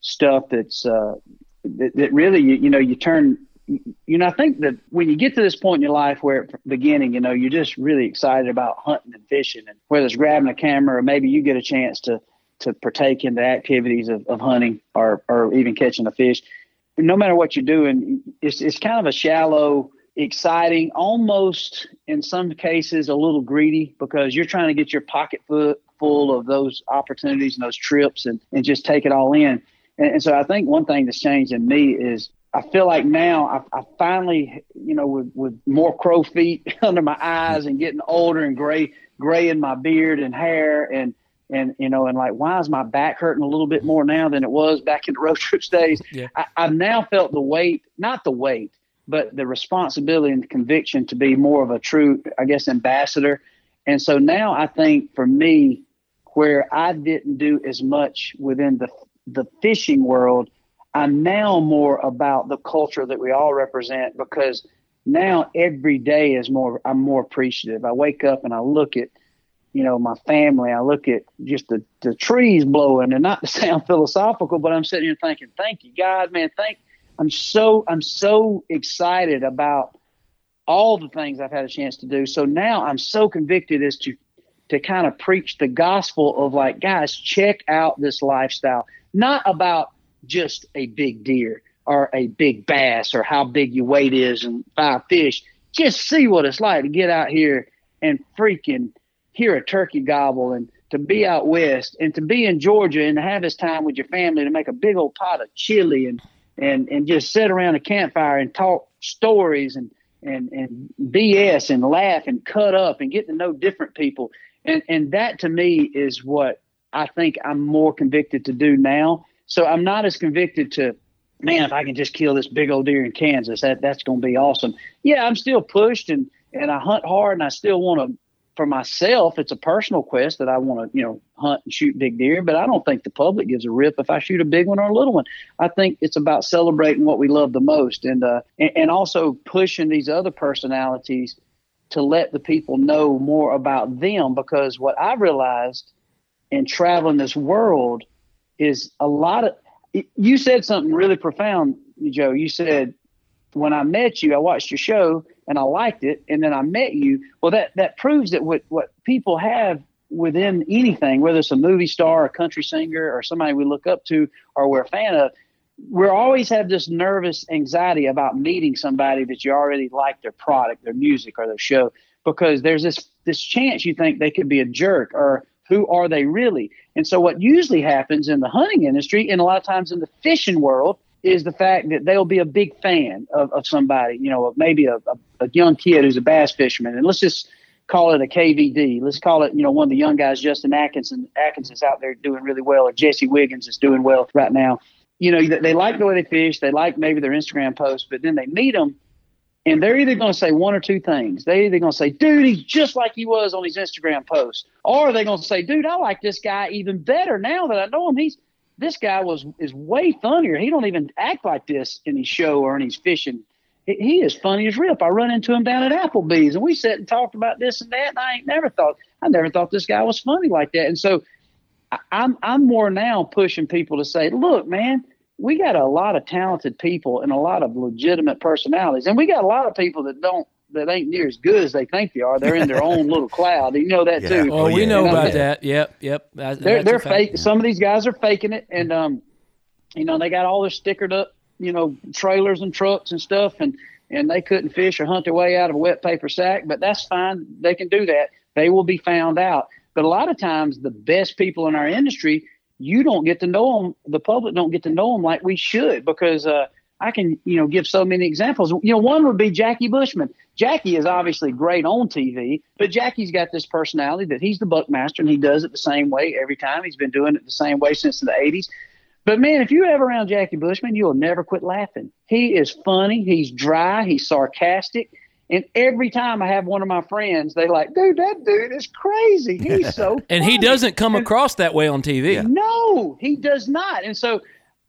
stuff that's uh, that, that really, you, you know, you turn, you know, I think that when you get to this point in your life where at the beginning, you know, you're just really excited about hunting and fishing, and whether it's grabbing a camera or maybe you get a chance to, to partake in the activities of, of hunting or, or even catching a fish. No matter what you're doing, it's it's kind of a shallow, exciting, almost in some cases a little greedy, because you're trying to get your pocket full of those opportunities and those trips and, and just take it all in. And, and so I think one thing that's changed in me is I feel like now I, I finally, you know, with, with more crow feet under my eyes and getting older and gray, gray in my beard and hair and And, you know, and like, why is my back hurting a little bit more now than it was back in the road trips days? Yeah. I, I've now felt the weight, not the weight, but the responsibility and conviction to be more of a true, I guess, ambassador. And so now I think for me, where I didn't do as much within the the fishing world, I'm now more about the culture that we all represent, because now every day is more, I'm more appreciative. I wake up and I look at, you know, my family, I look at just the, the trees blowing, and not to sound philosophical, but I'm sitting here thinking, thank you, God, man, thank I'm so I'm so excited about all the things I've had a chance to do. So now I'm so convicted as to to kind of preach the gospel of like, guys, check out this lifestyle. Not about just a big deer or a big bass or how big your weight is and five fish. Just see what it's like to get out here and freaking hear a turkey gobble, and to be out west, and to be in Georgia and to have this time with your family, to make a big old pot of chili and and, and just sit around a campfire and talk stories and, and, and B S and laugh and cut up and get to know different people. And, and that to me is what I think I'm more convicted to do now. So I'm not as convicted to, man, if I can just kill this big old deer in Kansas, that, that's going to be awesome. Yeah, I'm still pushed and, and I hunt hard, and I still want to, for myself, it's a personal quest that I want to, you know, hunt and shoot big deer, but I don't think the public gives a rip if I shoot a big one or a little one. I think it's about celebrating what we love the most, and uh, and, and also pushing these other personalities to let the people know more about them, because what I realized in traveling this world is a lot of, you said something really profound, Joe. You said, when I met you, I watched your show and I liked it, and then I met you. Well, that, that proves that what, what people have within anything, whether it's a movie star, a country singer, or somebody we look up to or we're a fan of, we always have this nervous anxiety about meeting somebody that you already like their product, their music, or their show, because there's this, this chance you think they could be a jerk, or who are they really? And so what usually happens in the hunting industry, and a lot of times in the fishing world, is the fact that they'll be a big fan of, of somebody, you know, maybe a, a, a young kid who's a bass fisherman. And let's just call it a K V D. Let's call it, you know, one of the young guys, Justin Atkinson. Atkinson's out there doing really well, or Jesse Wiggins is doing well right now. You know, they, they like the way they fish. They like maybe their Instagram posts, but then they meet them, and they're either going to say one or two things. They're either going to say, dude, he's just like he was on his Instagram post. Or they're going to say, dude, I like this guy even better now that I know him. He's, this guy was is way funnier. He don't even act like this in his show or in his fishing. He is funny as rip. I run into him down at Applebee's, and we sat and talked about this and that, and I ain't never thought I never thought this guy was funny like that. And so I'm I'm more now pushing people to say, look, man, we got a lot of talented people and a lot of legitimate personalities, and we got a lot of people that don't that ain't near as good as they think they are. They're in their own little cloud. You know that, yeah. too. Oh, we yeah. know about that. Yep, yep. That, they're they're fake. Some of these guys are faking it, and um, you know, they got all their stickered up, you know, trailers and trucks and stuff, and and they couldn't fish or hunt their way out of a wet paper sack. But that's fine. They can do that. They will be found out. But a lot of times, the best people in our industry, you don't get to know them. The public don't get to know them like we should, because uh, I can, you know, give so many examples. You know, one would be Jackie Bushman. Jackie is obviously great on T V, but Jackie's got this personality that he's the buckmaster, and he does it the same way every time. He's been doing it the same way since the eighties. But, man, if you're ever around Jackie Bushman, you'll never quit laughing. He is funny. He's dry. He's sarcastic. And every time I have one of my friends, they like, dude, that dude is crazy. He's so funny. And he doesn't come and, across that way on T V. Yeah. No, he does not. And so,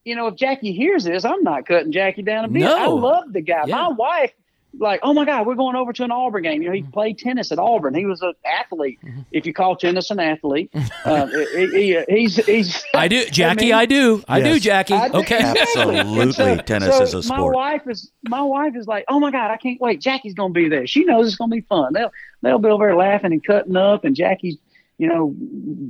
you know, if Jackie hears this, I'm not cutting Jackie down a bit. No. I love the guy. Yeah. My wife, like, oh, my God, we're going over to an Auburn game. You know, he played tennis at Auburn. He was an athlete. Mm-hmm. If you call tennis an athlete, uh, he, he, he's, he's. I do. Jackie, I, mean, I do. I yes. do, Jackie. I do. Okay. Absolutely. so, tennis so is a sport. My wife is, my wife is like, oh, my God, I can't wait. Jackie's going to be there. She knows it's going to be fun. They'll, they'll be over there laughing and cutting up, and Jackie's, you know,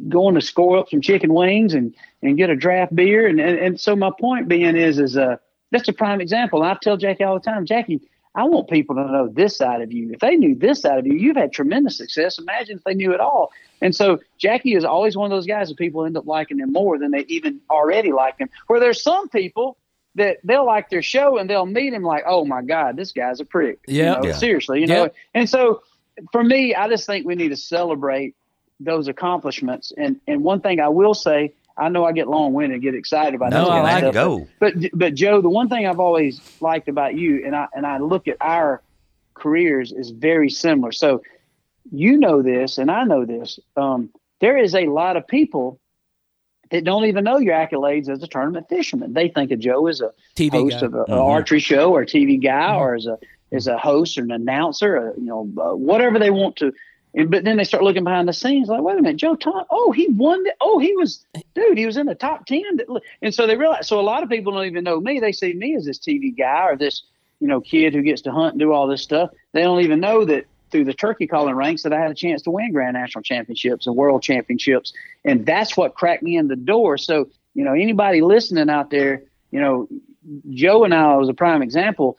going to score up some chicken wings and, and get a draft beer. And, and, and so my point being is, is uh, that's a prime example. I tell Jackie all the time, Jackie, I want people to know this side of you. If they knew this side of you, you've had tremendous success. Imagine if they knew it all. And so Jackie is always one of those guys that people end up liking him more than they even already like him. Where there's some people that they'll like their show and they'll meet him like, oh, my God, this guy's a prick. Yeah. You know, yeah. Seriously, you know. Yeah. And so for me, I just think we need to celebrate those accomplishments. And and one thing I will say, I know I get long-winded and get excited about no, that stuff, go. But but Joe, the one thing I've always liked about you, and I and I look at our careers, is very similar. So you know this, and I know this. Um, there is a lot of people that don't even know your accolades as a tournament fisherman. They think of Joe as a T V host guy. Of an mm-hmm. archery show, or a T V guy, mm-hmm. or as a as a host or an announcer, or, you know, uh, whatever they want to. And, but then they start looking behind the scenes like, wait a minute, Joe Tom, oh, he won. The, oh, he was, dude, he was in the top ten. And so they realize, so a lot of people don't even know me. They see me as this T V guy or this, you know, kid who gets to hunt and do all this stuff. They don't even know that through the turkey calling ranks that I had a chance to win Grand National Championships and World Championships. And that's what cracked me in the door. So, you know, anybody listening out there, you know, Joe and I was a prime example.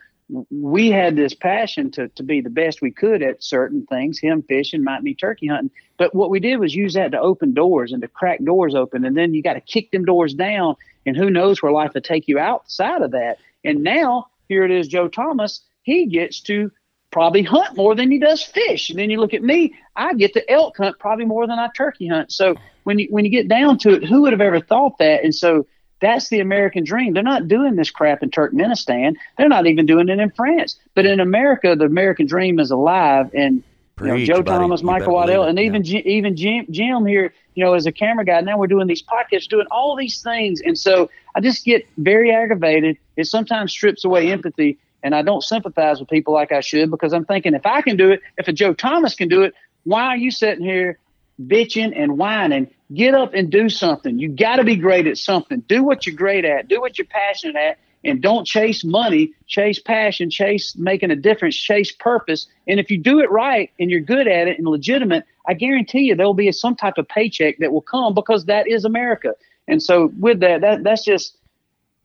we had this passion to to be the best we could at certain things, him fishing, might be turkey hunting. But what we did was use that to open doors and to crack doors open. And then you got to kick them doors down, and who knows where life will take you outside of that. And now here it is, Joe Thomas, he gets to probably hunt more than he does fish. And then you look at me, I get to elk hunt probably more than I turkey hunt. So when you, when you get down to it, who would have ever thought that? And so that's the American dream. They're not doing this crap in Turkmenistan. They're not even doing it in France. But in America, the American dream is alive. And you know, Joe Thomas, Michael Waddell, and even yeah. G- even Jim, Jim here, you know, as a camera guy, now we're doing these podcasts, doing all these things. And so I just get very aggravated. It sometimes strips away empathy, and I don't sympathize with people like I should, because I'm thinking, if I can do it, if a Joe Thomas can do it, why are you sitting here bitching and whining? Get up and do something. You got to be great at something. Do what you're great at. Do what you're passionate at. And don't chase money. Chase passion. Chase making a difference. Chase purpose. And if you do it right and you're good at it and legitimate, I guarantee you there will be some type of paycheck that will come, because that is America. And so with that, that that's just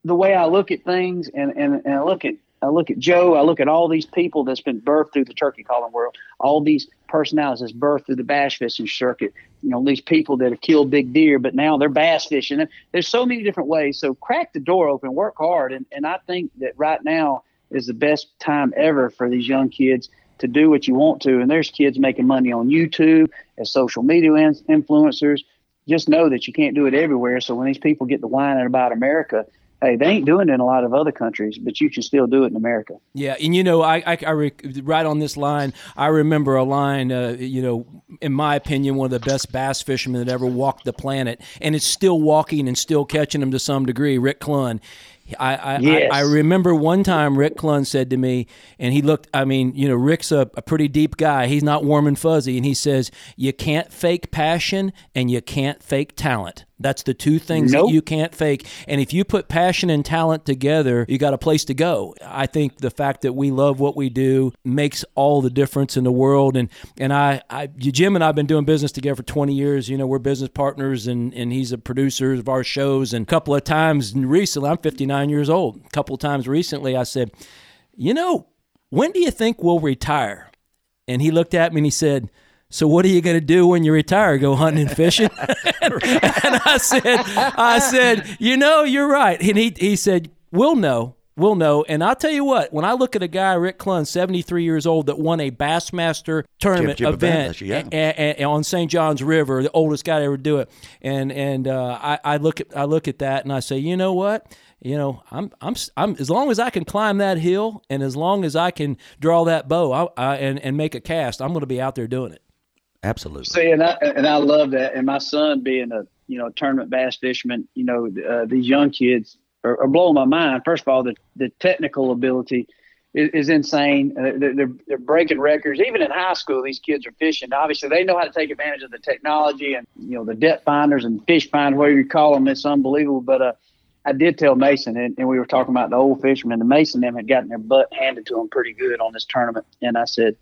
the way I look at things. And, and, and I look at I look at Joe. I look at all these people that's been birthed through the turkey calling world, all these personalities that's birthed through the bass fishing circuit, you know, these people that have killed big deer, but now they're bass fishing. And there's so many different ways. So crack the door open, work hard. And, and I think that right now is the best time ever for these young kids to do what you want to. And there's kids making money on YouTube as social media influencers. Just know that you can't do it everywhere. So when these people get to whining about America, hey, they ain't doing it in a lot of other countries, but you can still do it in America. Yeah, and you know, I, I, I re, right on this line, I remember a line, uh, you know, in my opinion, one of the best bass fishermen that ever walked the planet, and it's still walking and still catching them to some degree, Rick Clunn. I I, yes. I I remember one time Rick Clunn said to me, and he looked, I mean, you know, Rick's a, a pretty deep guy. He's not warm and fuzzy. And he says, you can't fake passion and you can't fake talent. That's the two things nope. that you can't fake. And if you put passion and talent together, you got a place to go. I think the fact that we love what we do makes all the difference in the world. And and I, I Jim and I have been doing business together for twenty years. You know, we're business partners, and, and he's a producer of our shows. And a couple of times recently, I'm fifty-nine years old, a couple of times recently, I said, you know, when do you think we'll retire? And he looked at me and he said, so what are you going to do when you retire? Go hunting and fishing? and, and I said, I said, you know, you're right. And he, he said, we'll know. We'll know. And I'll tell you what, when I look at a guy, Rick Clunn, seventy-three years old, that won a Bassmaster tournament Chip, Chip event, event yeah. a, a, a, on Saint John's River, the oldest guy to ever do it. And and uh, I, I look at I look at that and I say, you know what? You know, I'm, I'm, I'm. As long as I can climb that hill, and as long as I can draw that bow, I, I, and and make a cast, I'm going to be out there doing it. Absolutely. See, and I and I love that. And my son, being a you know tournament bass fisherman, you know, uh, these young kids are, are blowing my mind. First of all, the the technical ability is, is insane. Uh, they're they're breaking records. Even in high school, these kids are fishing. Obviously, they know how to take advantage of the technology, and you know the depth finders and fish finders, whatever you call them. It's unbelievable. But uh. I did tell Mason, and, and we were talking about the old fishermen, the Mason them had gotten their butt handed to them pretty good on this tournament. And I said,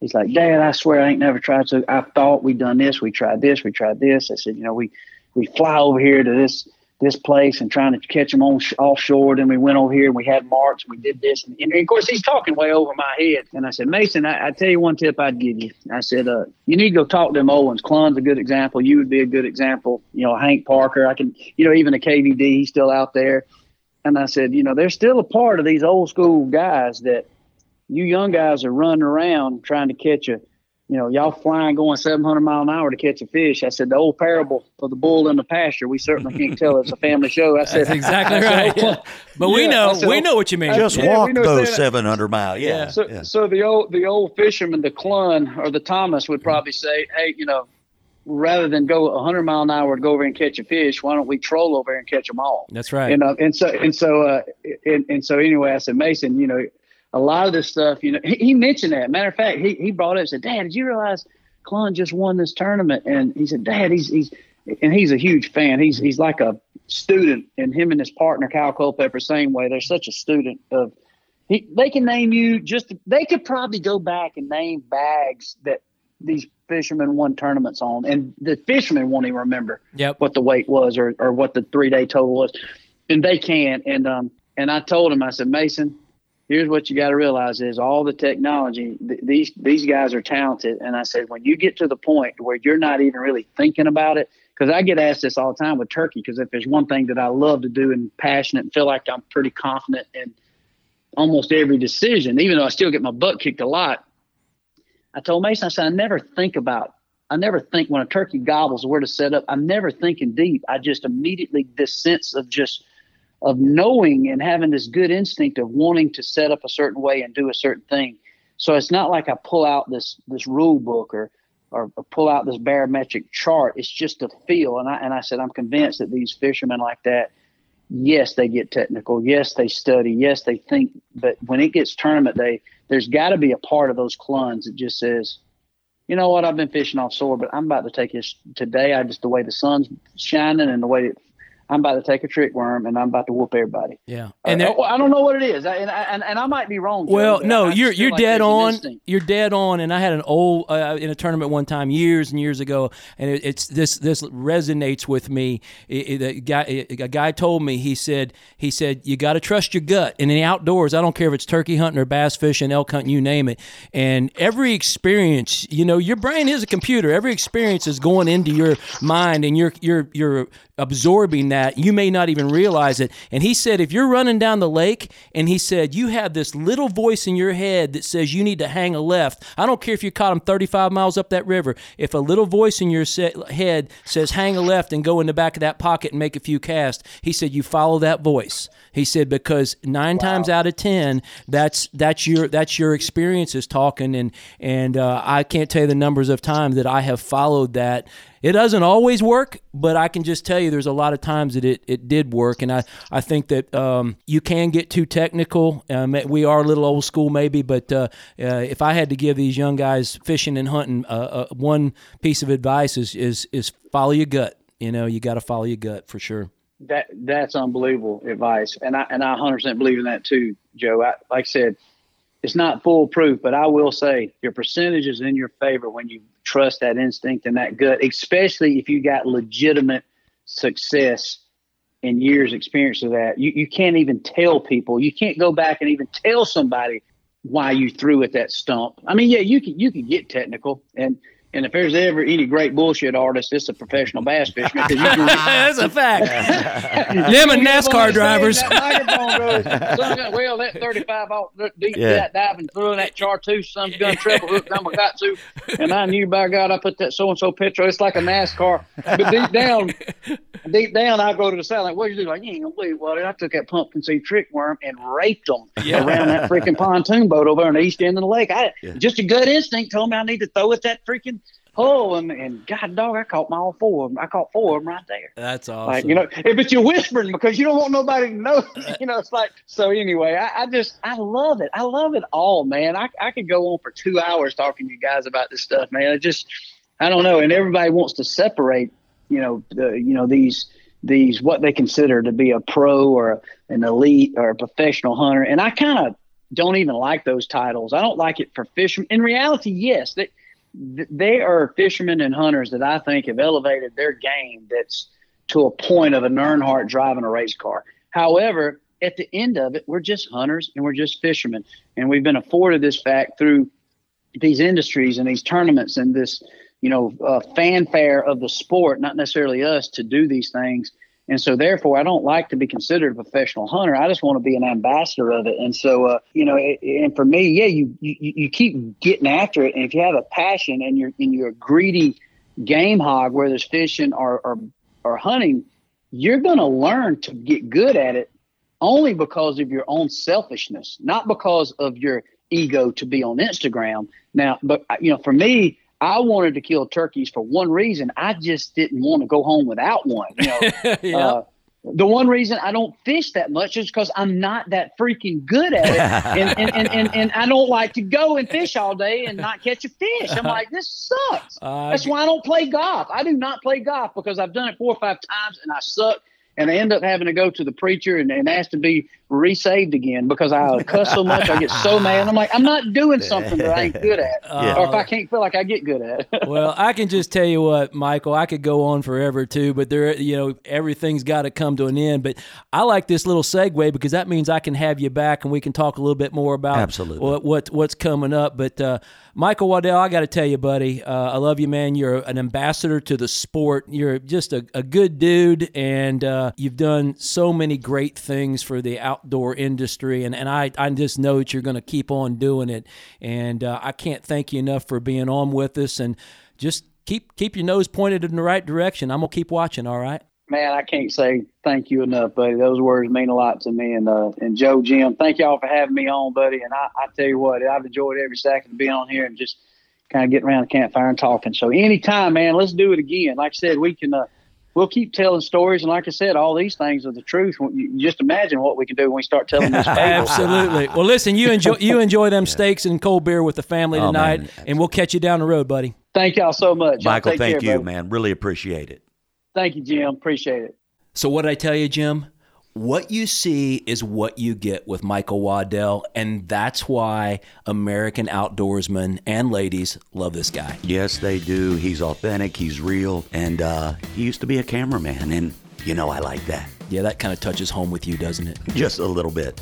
he's like, Dad, I swear I ain't never tried to. I thought we done this. We tried this. We tried this. I said, you know, we, we fly over here to this this place and trying to catch them on sh- offshore. Then we went over here and we had marks. We did this. And, and, of course, he's talking way over my head. And I said, Mason, I, I tell you one tip I'd give you. I said, uh, you need to go talk to them old ones. Clunn's a good example. You would be a good example. You know, Hank Parker. I can, you know, even a K V D, he's still out there. And I said, you know, there's still a part of these old school guys that you young guys are running around trying to catch a, you know, y'all flying going seven hundred mile an hour to catch a fish. I said, the old parable of the bull in the pasture. We certainly can't tell it's a family show. I said, that's exactly right. Said, oh, but yeah, we know, said, we know what you mean. Just yeah, walk those seven hundred miles. Yeah. yeah. So, yeah. so the old, the old fisherman, the Clunn or the Thomas would probably say, hey, you know, rather than go one hundred mile an hour to go over and catch a fish, why don't we troll over and catch them all? That's right. And uh, and so and so uh, and, and so anyway, I said, Mason, you know, a lot of this stuff, you know, he, he mentioned that. Matter of fact, he, he brought it up and said, Dad, did you realize Clunn just won this tournament? And he said, Dad, he's, he's and he's a huge fan. He's he's like a student, and him and his partner, Kyle Culpepper, same way. They're such a student of, he, they can name you just, they could probably go back and name bags that these fishermen won tournaments on. And the fishermen won't even remember yep. what the weight was or, or what the three day total was. And they can. And, um, and I told him, I said, Mason, here's what you got to realize is all the technology, th- these these guys are talented. And I said, when you get to the point where you're not even really thinking about it, because I get asked this all the time with turkey, because if there's one thing that I love to do and passionate and feel like I'm pretty confident in almost every decision, even though I still get my butt kicked a lot, I told Mason, I said, I never think about, I never think when a turkey gobbles where to set up, I'm never thinking deep. I just immediately, this sense of just, of knowing and having this good instinct of wanting to set up a certain way and do a certain thing. So it's not like I pull out this, this rule book or, or pull out this barometric chart. It's just a feel. And I, and I said, I'm convinced that these fishermen like that, yes, they get technical. Yes, they study. Yes, they think. But when it gets tournament day, there's got to be a part of those Clunns that just says, you know what, I've been fishing offshore, but I'm about to take this today. I just, the way the sun's shining and the way it, I'm about to take a trick worm and I'm about to whoop everybody. Yeah. And there, I don't know what it is. I, and, I, and, and I might be wrong. Well, Joe, no, you're, you're like dead on. You're dead on. And I had an old, uh, in a tournament one time years and years ago. And it, it's this, this resonates with me. It, it, a, guy, it, a guy told me, he said, he said, you got to trust your gut. And in the outdoors, I don't care if it's turkey hunting or bass fishing, elk hunting, you name it. And every experience, you know, your brain is a computer. Every experience is going into your mind and you're, you're, you're absorbing that. You may not even realize it. And he said, if you're running down the lake and he said, you have this little voice in your head that says you need to hang a left. I don't care if you caught him thirty-five miles up that river. If a little voice in your head says hang a left and go in the back of that pocket and make a few casts, he said, you follow that voice. He said, because nine wow. times out of ten, that's that's your that's your experiences talking. And, and uh, I can't tell you the numbers of times that I have followed that. It doesn't always work, but I can just tell you there's a lot of times that it, it did work. And I, I think that um, you can get too technical. Um, we are a little old school maybe, but uh, uh, if I had to give these young guys fishing and hunting uh, uh, one piece of advice is, is is follow your gut. You know, you got to follow your gut for sure. That That's unbelievable advice. And I, and I one hundred percent believe in that too, Joe. I, like I said, it's not foolproof, but I will say your percentage is in your favor when you trust that instinct and that gut, especially if you got legitimate success and years experience of that. You you can't even tell people. You can't go back and even tell somebody why you threw at that stump. I mean, yeah, you can you can get technical, and and if there's ever any great bullshit artist, it's a professional bass fisherman. You can, that's a fact. Them and NASCAR drivers. That some gun, well, that thirty-five out deep, yeah. that diving through that chartreuse, some gun treble hook, I'm a got to, and I knew by God I put that so and so picture. It's like a NASCAR, but deep down, deep down, I go to the side like, what you do? Like, you ain't gonna believe what I took that pumpkin seed trick worm and raped them yeah. around that freaking pontoon boat over on the east end of the lake. I yeah. just a gut instinct told me I need to throw at that freaking. Oh, and, and God, dog, I caught my all four of them. I caught four of them right there. That's awesome. Like, you know, but you're whispering because you don't want nobody to know. You know, it's like, so anyway, I, I just, I love it. I love it all, man. I, I could go on for two hours talking to you guys about this stuff, man. I just, I don't know. And everybody wants to separate, you know, the, you know, these, these, what they consider to be a pro or an elite or a professional hunter. And I kind of don't even like those titles. I don't like it for fishermen. In reality, yes, that. They are fishermen and hunters that I think have elevated their game that's to a point of an Earnhardt driving a race car. However, at the end of it, we're just hunters and we're just fishermen. And we've been afforded this fact through these industries and these tournaments and this, you know, uh, fanfare of the sport, not necessarily us, to do these things. And so, therefore, I don't like to be considered a professional hunter. I just want to be an ambassador of it. And so, uh, you know, it, and for me, yeah, you, you you keep getting after it. And if you have a passion and you're and you're a greedy game hog, whether it's fishing or or, or hunting, you're going to learn to get good at it only because of your own selfishness, not because of your ego to be on Instagram. Now, but you know, for me. I wanted to kill turkeys for one reason. I just didn't want to go home without one. You know? yeah. uh, the one reason I don't fish that much is because I'm not that freaking good at it. and, and, and, and, and I don't like to go and fish all day and not catch a fish. I'm like, this sucks. Uh, That's why I don't play golf. I do not play golf because I've done it four or five times and I suck. And I end up having to go to the preacher and, and ask to be resaved again because I cuss so much. I get so mad. I'm like, I'm not doing something that I ain't good at, uh, or if I can't feel like I get good at. Well, I can just tell you what, Michael, I could go on forever too, but there, you know, everything's got to come to an end. But I like this little segue because that means I can have you back and we can talk a little bit more about absolutely what, what what's coming up. But uh, Michael Waddell, I got to tell you, buddy, uh, I love you, man. You're an ambassador to the sport. You're just a, a good dude, and uh, you've done so many great things for the out. Outdoor industry, and, and I, I just know that you're going to keep on doing it, and uh, I can't thank you enough for being on with us, and just keep keep your nose pointed in the right direction. I'm going to keep watching, all right? Man, I can't say thank you enough, buddy. Those words mean a lot to me, and uh, and Joe, Jim, thank y'all for having me on, buddy, and I, I tell you what, I've enjoyed every second of being on here and just kind of getting around the campfire and talking, so anytime, man, let's do it again. Like I said, we can... Uh, We'll keep telling stories, and like I said, all these things are the truth. You just imagine what we can do when we start telling these people. Absolutely. Well, listen, you enjoy you enjoy them yeah. steaks and cold beer with the family oh, tonight, man, and we'll catch you down the road, buddy. Thank y'all so much. Michael, thank care, you, buddy. Man. Really appreciate it. Thank you, Jim. Appreciate it. So what did I tell you, Jim? What you see is what you get with Michael Waddell, and that's why American outdoorsmen and ladies love this guy. Yes, they do. He's authentic. He's real. And uh, he used to be a cameraman, and, you know, I like that. Yeah, that kind of touches home with you, doesn't it? Just a little bit.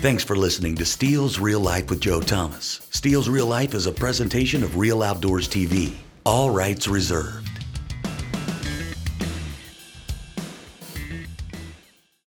Thanks for listening to Steel's Real Life with Joe Thomas. Steel's Real Life is a presentation of Real Outdoors T V. All rights reserved.